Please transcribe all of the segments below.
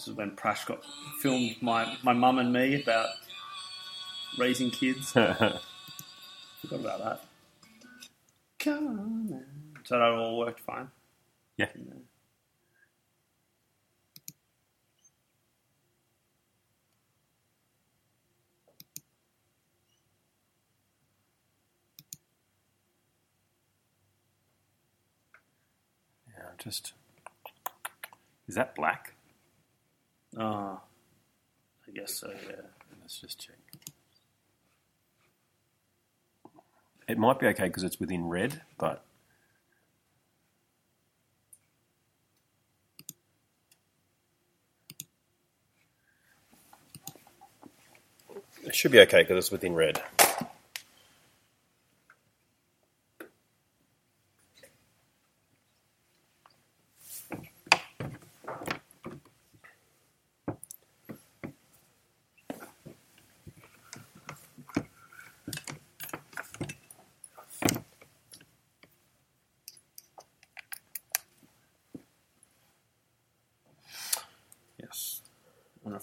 This is when Prash got filmed my mum and me about raising kids. Forgot about that. Come on. So that all worked fine. Yeah. Just, is that black? Oh, I guess so, yeah. Let's just check. It might be okay because it's within red, but it should be okay because it's within red.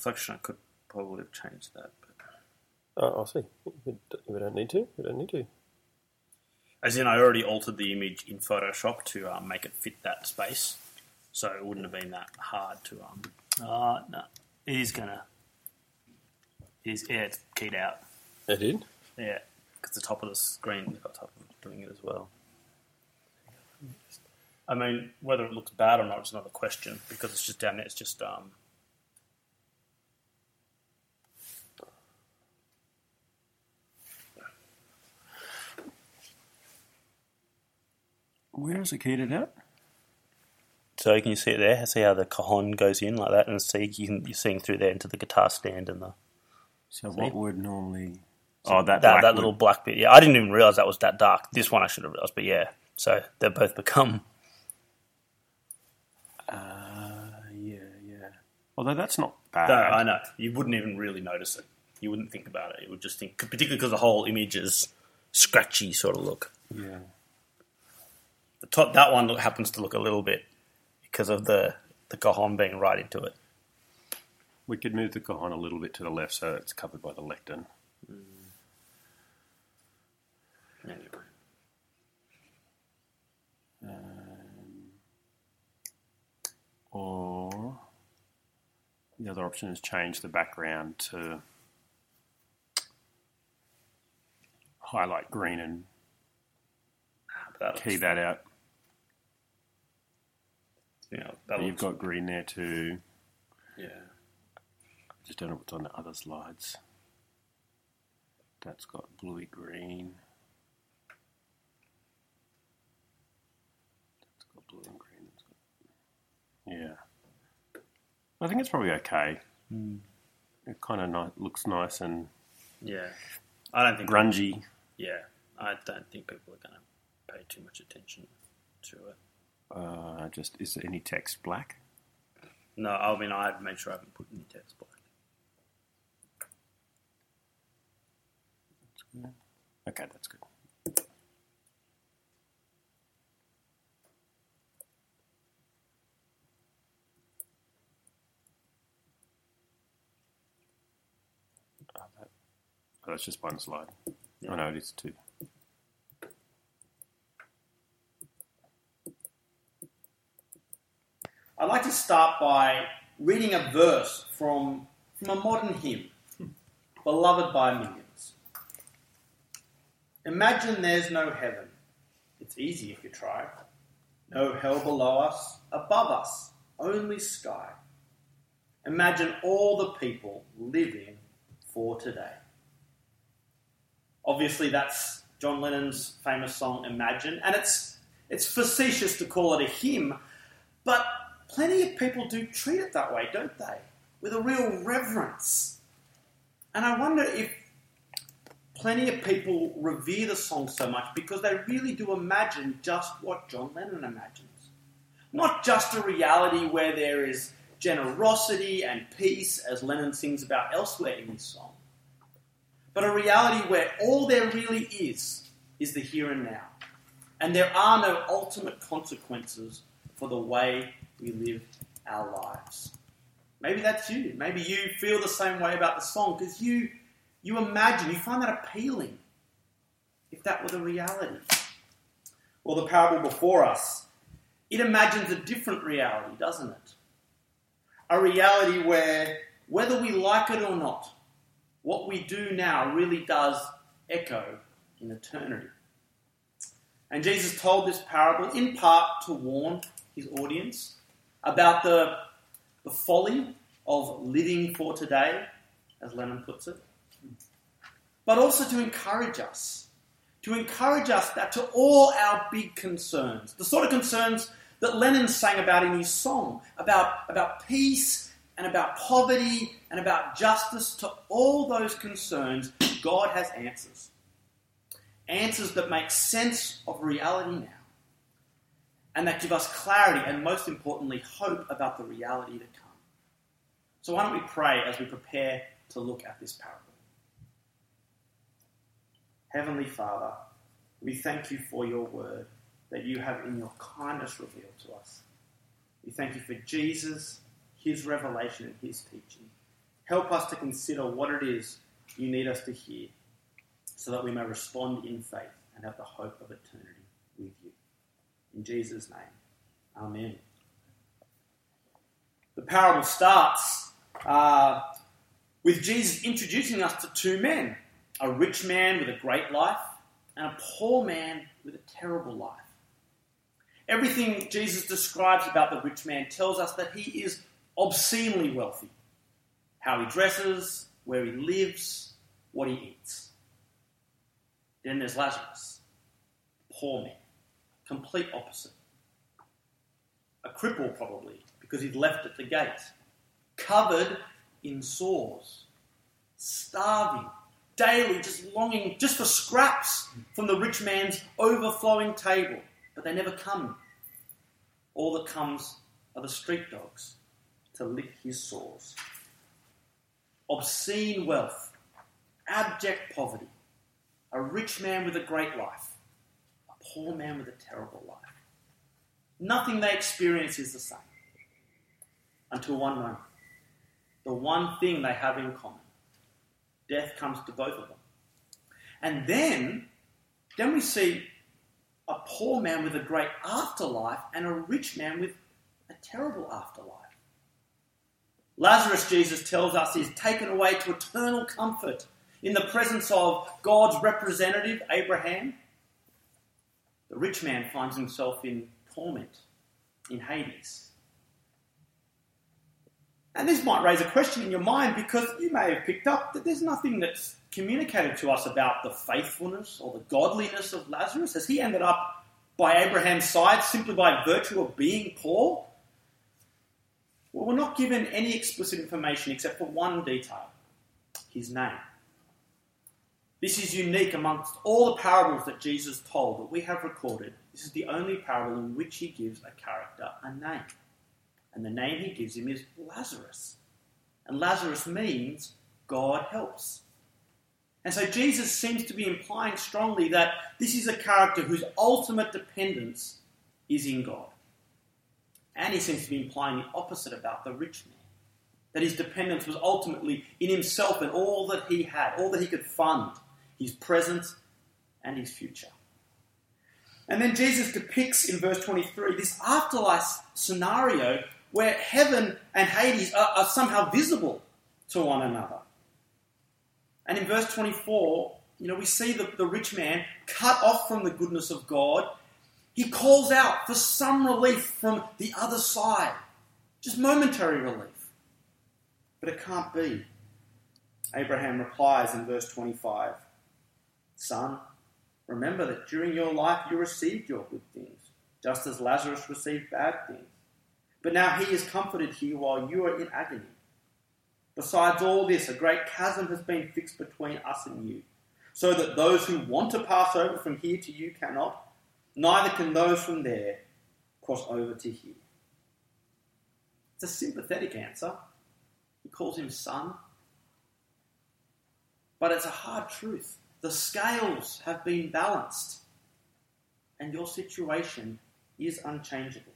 I could probably have changed that. But... Oh, I'll see. We don't need to. As in, I already altered the image in Photoshop to make it fit that space, so it wouldn't have been that hard to... no, it is going to... Yeah, it's keyed out. It did? Yeah, because the top of the screen got top of doing it as well. I mean, whether it looks bad or not is another question, because it's just down there, it's just... Where is it keyed out? So can you see it there? See how the cajon goes in like that, and see you're seeing through there into the guitar stand and the. So see? What would normally? So that little black bit. Yeah, I didn't even realize that was that dark. This one I should have realized, but yeah. So they both become. Yeah. Although that's not bad. No, I know you wouldn't even really notice it. You wouldn't think about it. You would just think, particularly because the whole image is scratchy sort of look. Yeah. The top, that one happens to look a little bit because of the cajon being right into it. We could move the cajon a little bit to the left so it's covered by the lectern. Mm. Anyway. Or the other option is change the background to highlight green and key that out. Yeah, you've got green there too. Yeah. I just don't know what's on the other slides. That's got bluey green. That's got blue and green. Yeah. I think it's probably okay. Mm. It kind of looks nice and yeah. I don't think grungy. Yeah, I don't think people are going to pay too much attention to it. Is there any text black? No, I mean, I've made sure I haven't put any text black. Okay, that's good. That's just one slide. Yeah. Oh, no, it is two. I'd like to start by reading a verse from a modern hymn, beloved by millions. Imagine there's no heaven. It's easy if you try. No hell below us, above us, only sky. Imagine all the people living for today. Obviously, that's John Lennon's famous song, Imagine, and it's facetious to call it a hymn, but plenty of people do treat it that way, don't they? With a real reverence. And I wonder if plenty of people revere the song so much because they really do imagine just what John Lennon imagines. Not just a reality where there is generosity and peace, as Lennon sings about elsewhere in his song, but a reality where all there really is the here and now. And there are no ultimate consequences for the way we live our lives. Maybe that's you. Maybe you feel the same way about the song because you imagine, you find that appealing, if that were the reality. Or the parable before us, it imagines a different reality, doesn't it? A reality where, whether we like it or not, what we do now really does echo in eternity. And Jesus told this parable in part to warn his audience about the folly of living for today, as Lennon puts it, but also to encourage us that to all our big concerns, the sort of concerns that Lennon sang about in his song, about peace and about poverty and about justice, to all those concerns, God has answers. Answers that make sense of reality now and that give us clarity and, most importantly, hope about the reality to come. So why don't we pray as we prepare to look at this parable. Heavenly Father, we thank you for your word that you have in your kindness revealed to us. We thank you for Jesus, his revelation and his teaching. Help us to consider what it is you need us to hear so that we may respond in faith and have the hope of eternity with you. In Jesus' name, amen. The parable starts with Jesus introducing us to two men, a rich man with a great life and a poor man with a terrible life. Everything Jesus describes about the rich man tells us that he is obscenely wealthy. How he dresses, where he lives, what he eats. Then there's Lazarus, the poor man, complete opposite. A cripple probably, because he'd left at the gate. Covered in sores, starving, daily just longing just for scraps from the rich man's overflowing table, but they never come. All that comes are the street dogs to lick his sores. Obscene wealth, abject poverty, a rich man with a great life, a poor man with a terrible life. Nothing they experience is the same until one moment. The one thing they have in common. Death comes to both of them. And then we see a poor man with a great afterlife and a rich man with a terrible afterlife. Lazarus, Jesus tells us, is taken away to eternal comfort in the presence of God's representative, Abraham. The rich man finds himself in torment, in Hades. And this might raise a question in your mind because you may have picked up that there's nothing that's communicated to us about the faithfulness or the godliness of Lazarus. Has he ended up by Abraham's side simply by virtue of being poor? Well, we're not given any explicit information except for one detail, his name. This is unique amongst all the parables that Jesus told that we have recorded. This is the only parable in which he gives a character a name. And the name he gives him is Lazarus. And Lazarus means God helps. And so Jesus seems to be implying strongly that this is a character whose ultimate dependence is in God. And he seems to be implying the opposite about the rich man. That his dependence was ultimately in himself and all that he had, all that he could fund, his present and his future. And then Jesus depicts in verse 23 this afterlife scenario where heaven and Hades are somehow visible to one another. And in verse 24, we see the rich man cut off from the goodness of God. He calls out for some relief from the other side, just momentary relief. But it can't be. Abraham replies in verse 25, "Son, remember that during your life you received your good things, just as Lazarus received bad things. But now he is comforted here while you are in agony. Besides all this, a great chasm has been fixed between us and you, so that those who want to pass over from here to you cannot, neither can those from there cross over to here." It's a sympathetic answer. He calls him son. But it's a hard truth. The scales have been balanced, and your situation is unchangeable.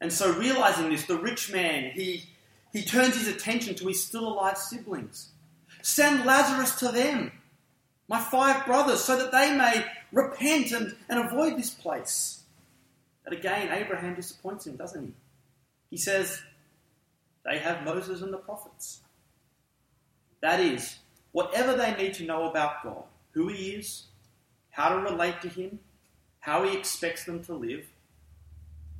And so realizing this, the rich man, he turns his attention to his still alive siblings. Send Lazarus to them, my 5 brothers, so that they may repent and avoid this place. But again, Abraham disappoints him, doesn't he? He says, they have Moses and the prophets. That is, whatever they need to know about God, who he is, how to relate to him, how he expects them to live,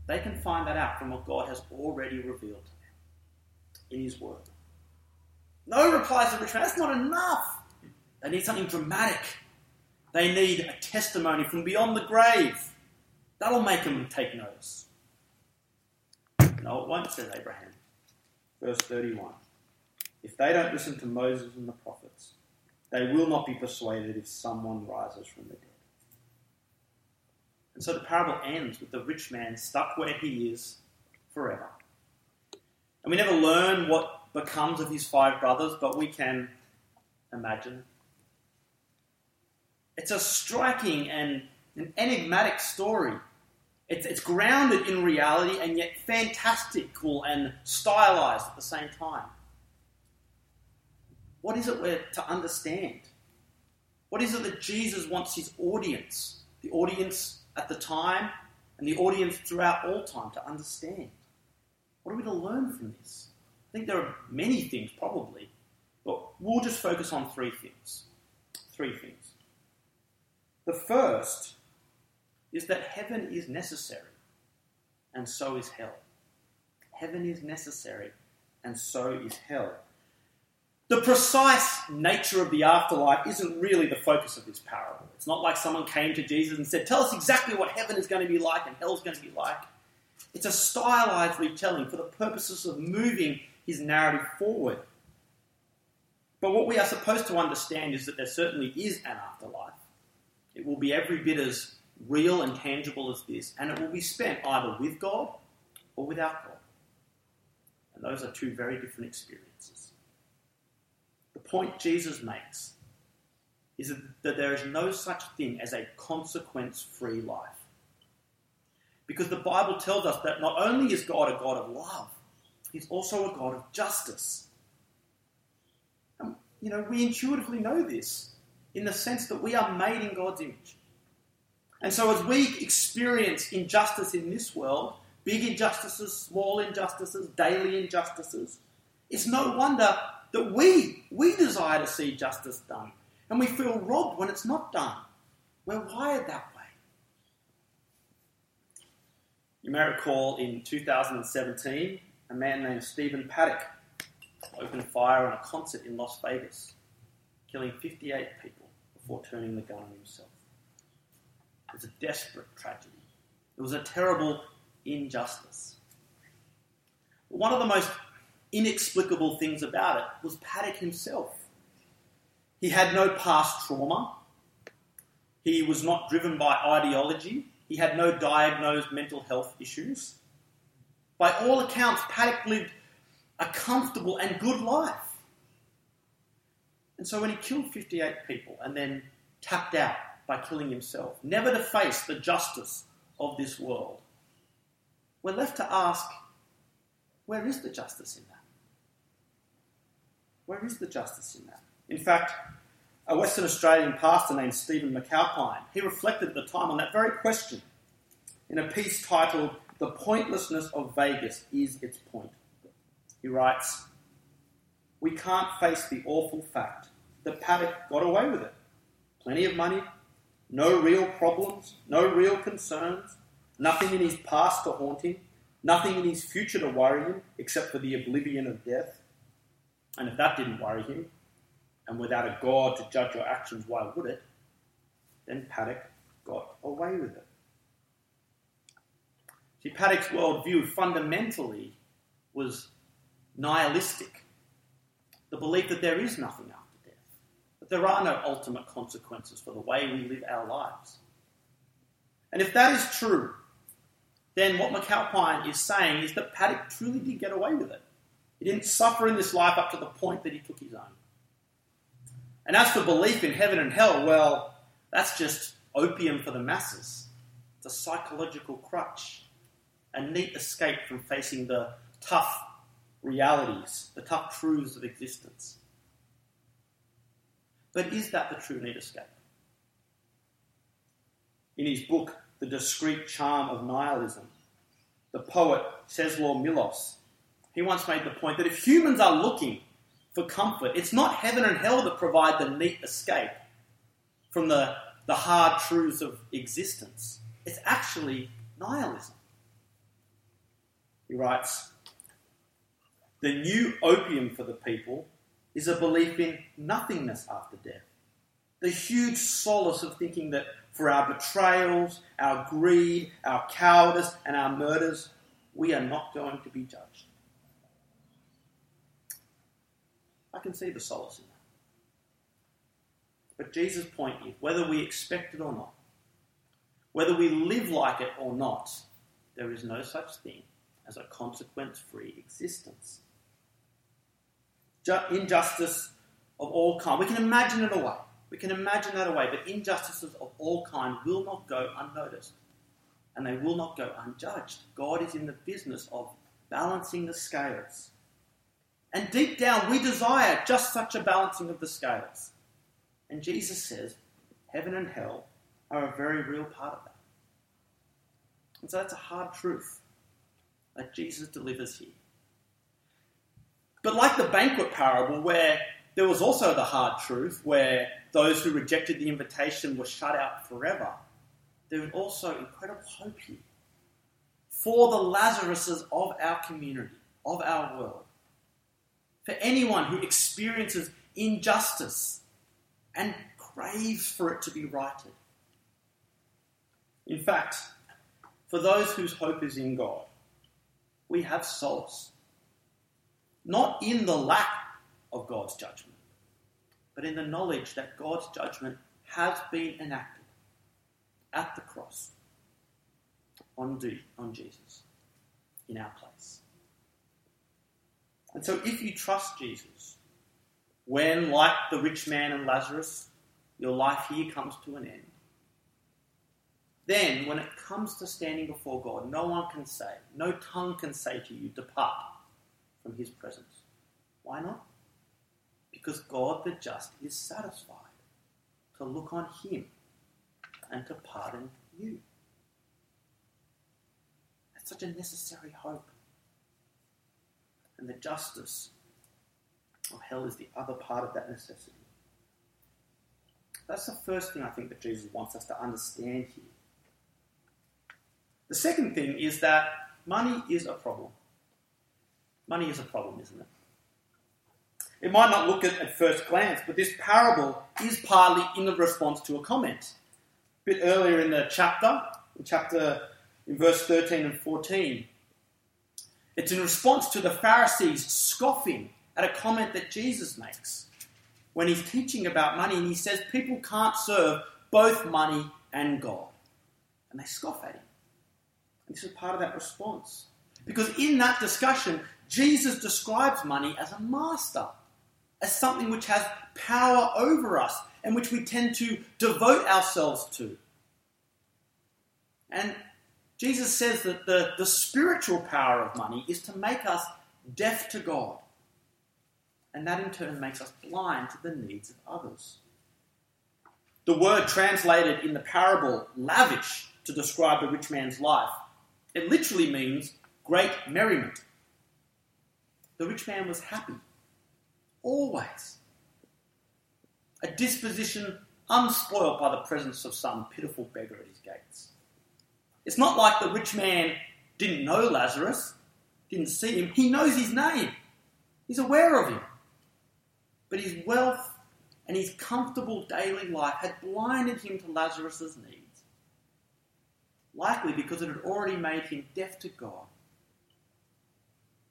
they can find that out from what God has already revealed to them in his word. No, replies the rich man, that's not enough. They need something dramatic. They need a testimony from beyond the grave. That'll make them take notice. No, it won't, says Abraham. Verse 31. If they don't listen to Moses and the prophets, they will not be persuaded if someone rises from the dead. And so the parable ends with the rich man stuck where he is forever. And we never learn what becomes of his 5 brothers, but we can imagine. It's a striking and an enigmatic story. It's grounded in reality and yet fantastical and stylized at the same time. What is it we're to understand? What is it that Jesus wants his audience, the audience at the time and the audience throughout all time, to understand? What are we to learn from this? I think there are many things probably, but we'll just focus on 3 things. 3 things. The first is that heaven is necessary, and so is hell. Heaven is necessary, and so is hell. The precise nature of the afterlife isn't really the focus of this parable. It's not like someone came to Jesus and said, tell us exactly what heaven is going to be like and hell is going to be like. It's a stylized retelling for the purposes of moving his narrative forward. But what we are supposed to understand is that there certainly is an afterlife. It will be every bit as real and tangible as this, and it will be spent either with God or without God. And those are 2 very different experiences. The point Jesus makes is that there is no such thing as a consequence-free life. Because the Bible tells us that not only is God a God of love, he's also a God of justice. And, you know, we intuitively know this in the sense that we are made in God's image. And so as we experience injustice in this world, big injustices, small injustices, daily injustices, it's no wonder that we desire to see justice done. And we feel robbed when it's not done. We're wired that way. You may recall in 2017, a man named Stephen Paddock opened fire on a concert in Las Vegas, killing 58 people before turning the gun on himself. It was a desperate tragedy. It was a terrible injustice. But one of the most inexplicable things about it was Paddock himself. He had no past trauma. He was not driven by ideology. He had no diagnosed mental health issues. By all accounts, Paddock lived a comfortable and good life. And so when he killed 58 people and then tapped out, by killing himself, never to face the justice of this world, we're left to ask, where is the justice in that? Where is the justice in that? In fact, a Western Australian pastor named Stephen McAlpine, he reflected at the time on that very question in a piece titled, The Pointlessness of Vegas is Its Point. He writes, we can't face the awful fact that Paddock got away with it. Plenty of money, no real problems, no real concerns, nothing in his past to haunt him, nothing in his future to worry him, except for the oblivion of death. And if that didn't worry him, and without a God to judge your actions, why would it? Then Paddock got away with it. See, Paddock's worldview fundamentally was nihilistic. The belief that there is nothing after. There are no ultimate consequences for the way we live our lives. And if that is true, then what McAlpine is saying is that Paddock truly did get away with it. He didn't suffer in this life up to the point that he took his own. And as for belief in heaven and hell, well, that's just opium for the masses. It's a psychological crutch. a neat escape from facing the tough realities, the tough truths of existence. But is that the true neat escape? In his book, The Discreet Charm of Nihilism, the poet Czesław Miłosz, he once made the point that if humans are looking for comfort, it's not heaven and hell that provide the neat escape from the hard truths of existence. It's actually nihilism. He writes, "The new opium for the people is a belief in nothingness after death, the huge solace of thinking that for our betrayals, our greed, our cowardice, and our murders, we are not going to be judged." I can see the solace in that. But Jesus' point is, whether we expect it or not, whether we live like it or not, there is no such thing as a consequence-free existence. Injustice of all kind, we can imagine it away. We can imagine that away, but injustices of all kind will not go unnoticed, and they will not go unjudged. God is in the business of balancing the scales. And deep down, we desire just such a balancing of the scales. And Jesus says, heaven and hell are a very real part of that. And so that's a hard truth that Jesus delivers here. But like the banquet parable, where there was also the hard truth, where those who rejected the invitation were shut out forever, there is also incredible hope here for the Lazaruses of our community, of our world. For anyone who experiences injustice and craves for it to be righted. In fact, for those whose hope is in God, we have solace. Not in the lack of God's judgment, but in the knowledge that God's judgment has been enacted at the cross on Jesus, in our place. And so if you trust Jesus, when, like the rich man and Lazarus, your life here comes to an end, then when it comes to standing before God, no one can say, no tongue can say to you, depart from his presence. Why not? Because God the just is satisfied to look on him and to pardon you. That's such a necessary hope. And the justice of hell is the other part of that necessity. That's the first thing I think that Jesus wants us to understand here. The second thing is that money is a problem. Money is a problem, isn't it? It might not look at first glance, but this parable is partly in the response to a comment. A bit earlier in the chapter, in verse 13 and 14, it's in response to the Pharisees scoffing at a comment that Jesus makes when he's teaching about money, and he says people can't serve both money and God. And they scoff at him. And this is part of that response. Because in that discussion, Jesus describes money as a master, as something which has power over us and which we tend to devote ourselves to. And Jesus says that the spiritual power of money is to make us deaf to God. And that in turn makes us blind to the needs of others. The word translated in the parable, lavish, to describe the rich man's life, it literally means great merriment. The rich man was happy, always. A disposition unspoiled by the presence of some pitiful beggar at his gates. It's not like the rich man didn't know Lazarus, didn't see him. He knows his name. He's aware of him. But his wealth and his comfortable daily life had blinded him to Lazarus' needs, likely because it had already made him deaf to God,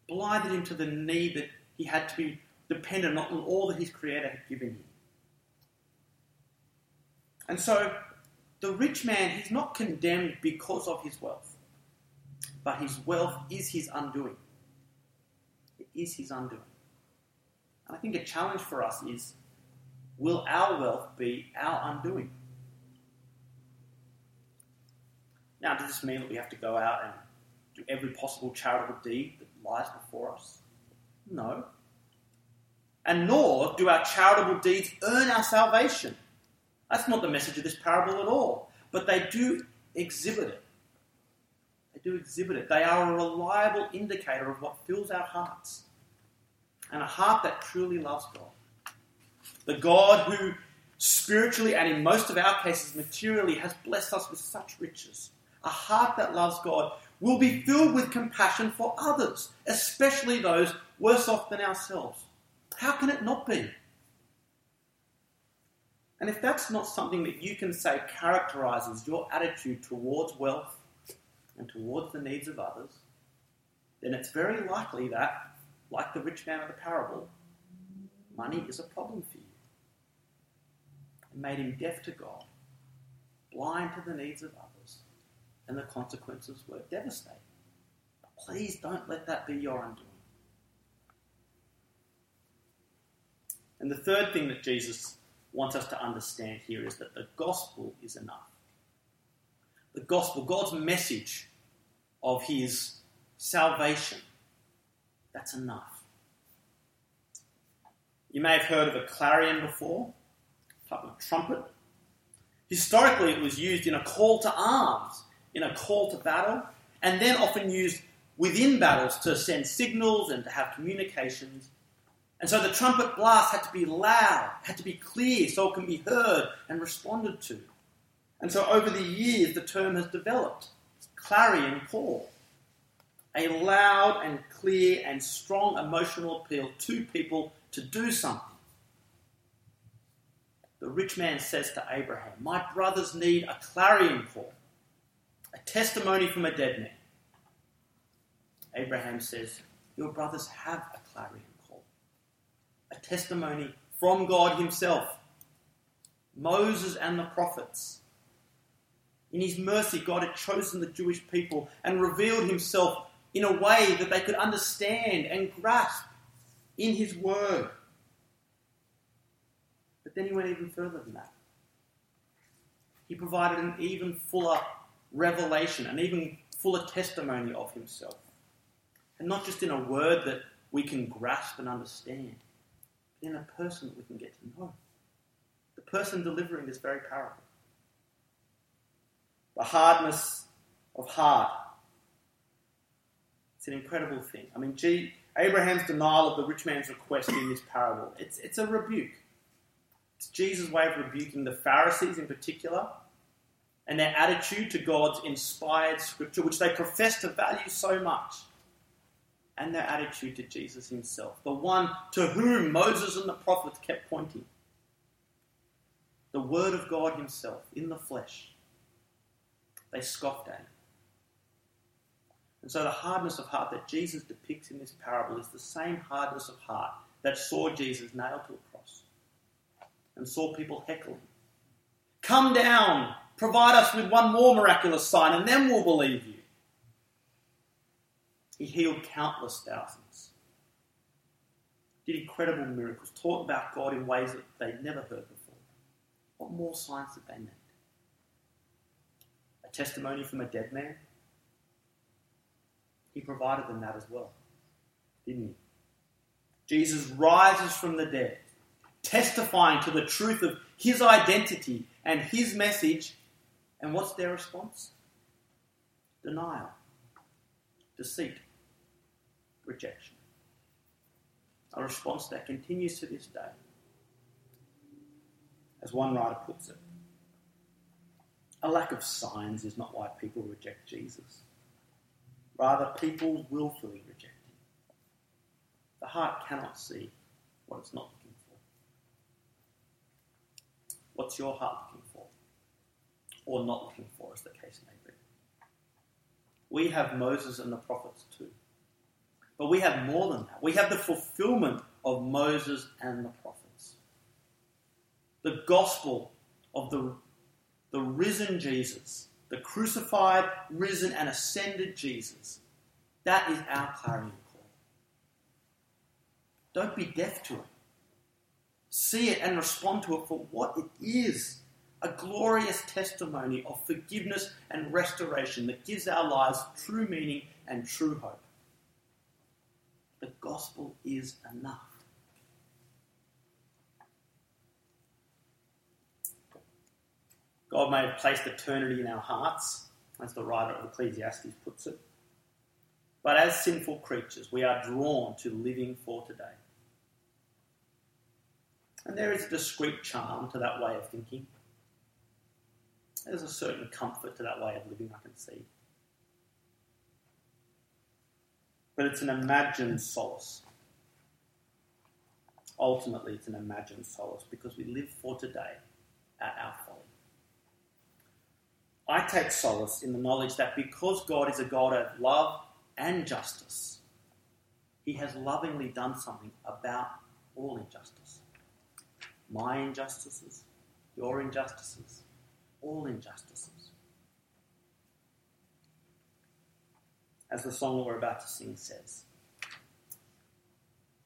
blinded him to the need that he had to be dependent on all that his Creator had given him. And so, the rich man, he's not condemned because of his wealth, but his wealth is his undoing. It is his undoing. And I think a challenge for us is, will our wealth be our undoing? Now, does this mean that we have to go out and do every possible charitable deed that lies before us? No. And nor do our charitable deeds earn our salvation. That's not the message of this parable at all. But they do exhibit it. They are a reliable indicator of what fills our hearts. And a heart that truly loves God. The God who spiritually and in most of our cases materially has blessed us with such riches. A heart that loves God will be filled with compassion for others, especially those worse off than ourselves. How can it not be? And if that's not something that you can say characterises your attitude towards wealth and towards the needs of others, then it's very likely that, like the rich man of the parable, money is a problem for you. It made him deaf to God, blind to the needs of others, and the consequences were devastating. But please don't let that be your undoing. And the third thing that Jesus wants us to understand here is that the gospel is enough. The gospel, God's message of his salvation, that's enough. You may have heard of a clarion before, a type of trumpet. Historically, it was used in a call to arms, in a call to battle, and then often used within battles to send signals and to have communications. And so the trumpet blast had to be loud, had to be clear, so it can be heard and responded to. And so over the years, the term has developed. It's clarion call. A loud and clear and strong emotional appeal to people to do something. The rich man says to Abraham, "My brothers need a clarion call, a testimony from a dead man." Abraham says, "Your brothers have a clarion call, a testimony from God himself, Moses and the prophets. In his mercy, God had chosen the Jewish people and revealed himself in a way that they could understand and grasp in his word." But then he went even further than that. He provided an even fuller revelation, an even fuller testimony of himself. And not just in a word that we can grasp and understand, but in a person that we can get to know. The person delivering this very parable. The hardness of heart. It's an incredible thing. I mean, Abraham's denial of the rich man's request in this parable, it's a rebuke. It's Jesus' way of rebuking the Pharisees in particular and their attitude to God's inspired scripture, which they profess to value so much, and their attitude to Jesus himself, the one to whom Moses and the prophets kept pointing. The Word of God himself in the flesh. They scoffed at him. And so the hardness of heart that Jesus depicts in this parable is the same hardness of heart that saw Jesus nailed to a cross and saw people heckle him. "Come down, provide us with one more miraculous sign, and then we'll believe you." He healed countless thousands, did incredible miracles, taught about God in ways that they'd never heard before. What more signs did they need? A testimony from a dead man? He provided them that as well, didn't he? Jesus rises from the dead, testifying to the truth of his identity and his message. And what's their response? Denial, deceit, rejection. A response that continues to this day. As one writer puts it, a lack of signs is not why people reject Jesus. Rather, people willfully reject him. The heart cannot see what it's not looking for. What's your heart looking for? Or not looking for, as the case may be. We have Moses and the prophets too. But we have more than that. We have the fulfillment of Moses and the prophets. The gospel of the risen Jesus, the crucified, risen, and ascended Jesus. That is our clarion call. Don't be deaf to it. See it and respond to it for what it is, a glorious testimony of forgiveness and restoration that gives our lives true meaning and true hope. The gospel is enough. God may have placed eternity in our hearts, as the writer of Ecclesiastes puts it. But as sinful creatures, we are drawn to living for today. And there is a discreet charm to that way of thinking. There's a certain comfort to that way of living, I can see. But it's an imagined solace. Ultimately, it's an imagined solace because we live for today at our folly. I take solace in the knowledge that because God is a God of love and justice, he has lovingly done something about all injustice. My injustices, your injustices, all injustices. As the song that we're about to sing says,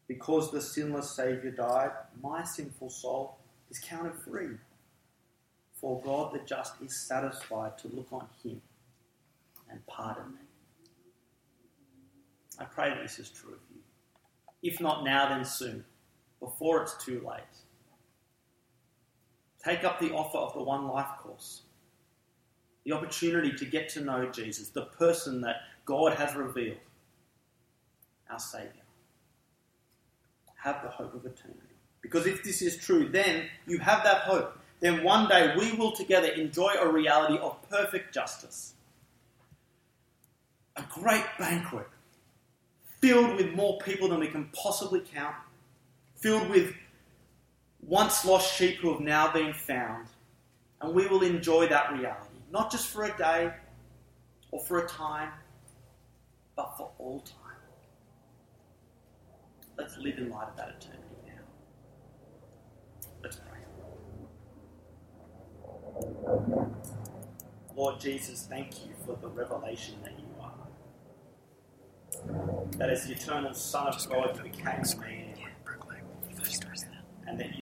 because the sinless Saviour died, my sinful soul is counted free. For God the just is satisfied to look on him and pardon me. I pray that this is true of you. If not now, then soon, before it's too late. Take up the offer of the One Life course, the opportunity to get to know Jesus, the person that God has revealed, our Saviour. Have the hope of eternity. Because if this is true, then you have that hope. Then one day we will together enjoy a reality of perfect justice. A great banquet filled with more people than we can possibly count, filled with once lost sheep who have now been found, and we will enjoy that reality, not just for a day or for a time, but for all time. Let's live in light of that eternity now. Let's pray. Lord Jesus, thank you for the revelation that you are. That as the eternal Son of God, you became man, and that you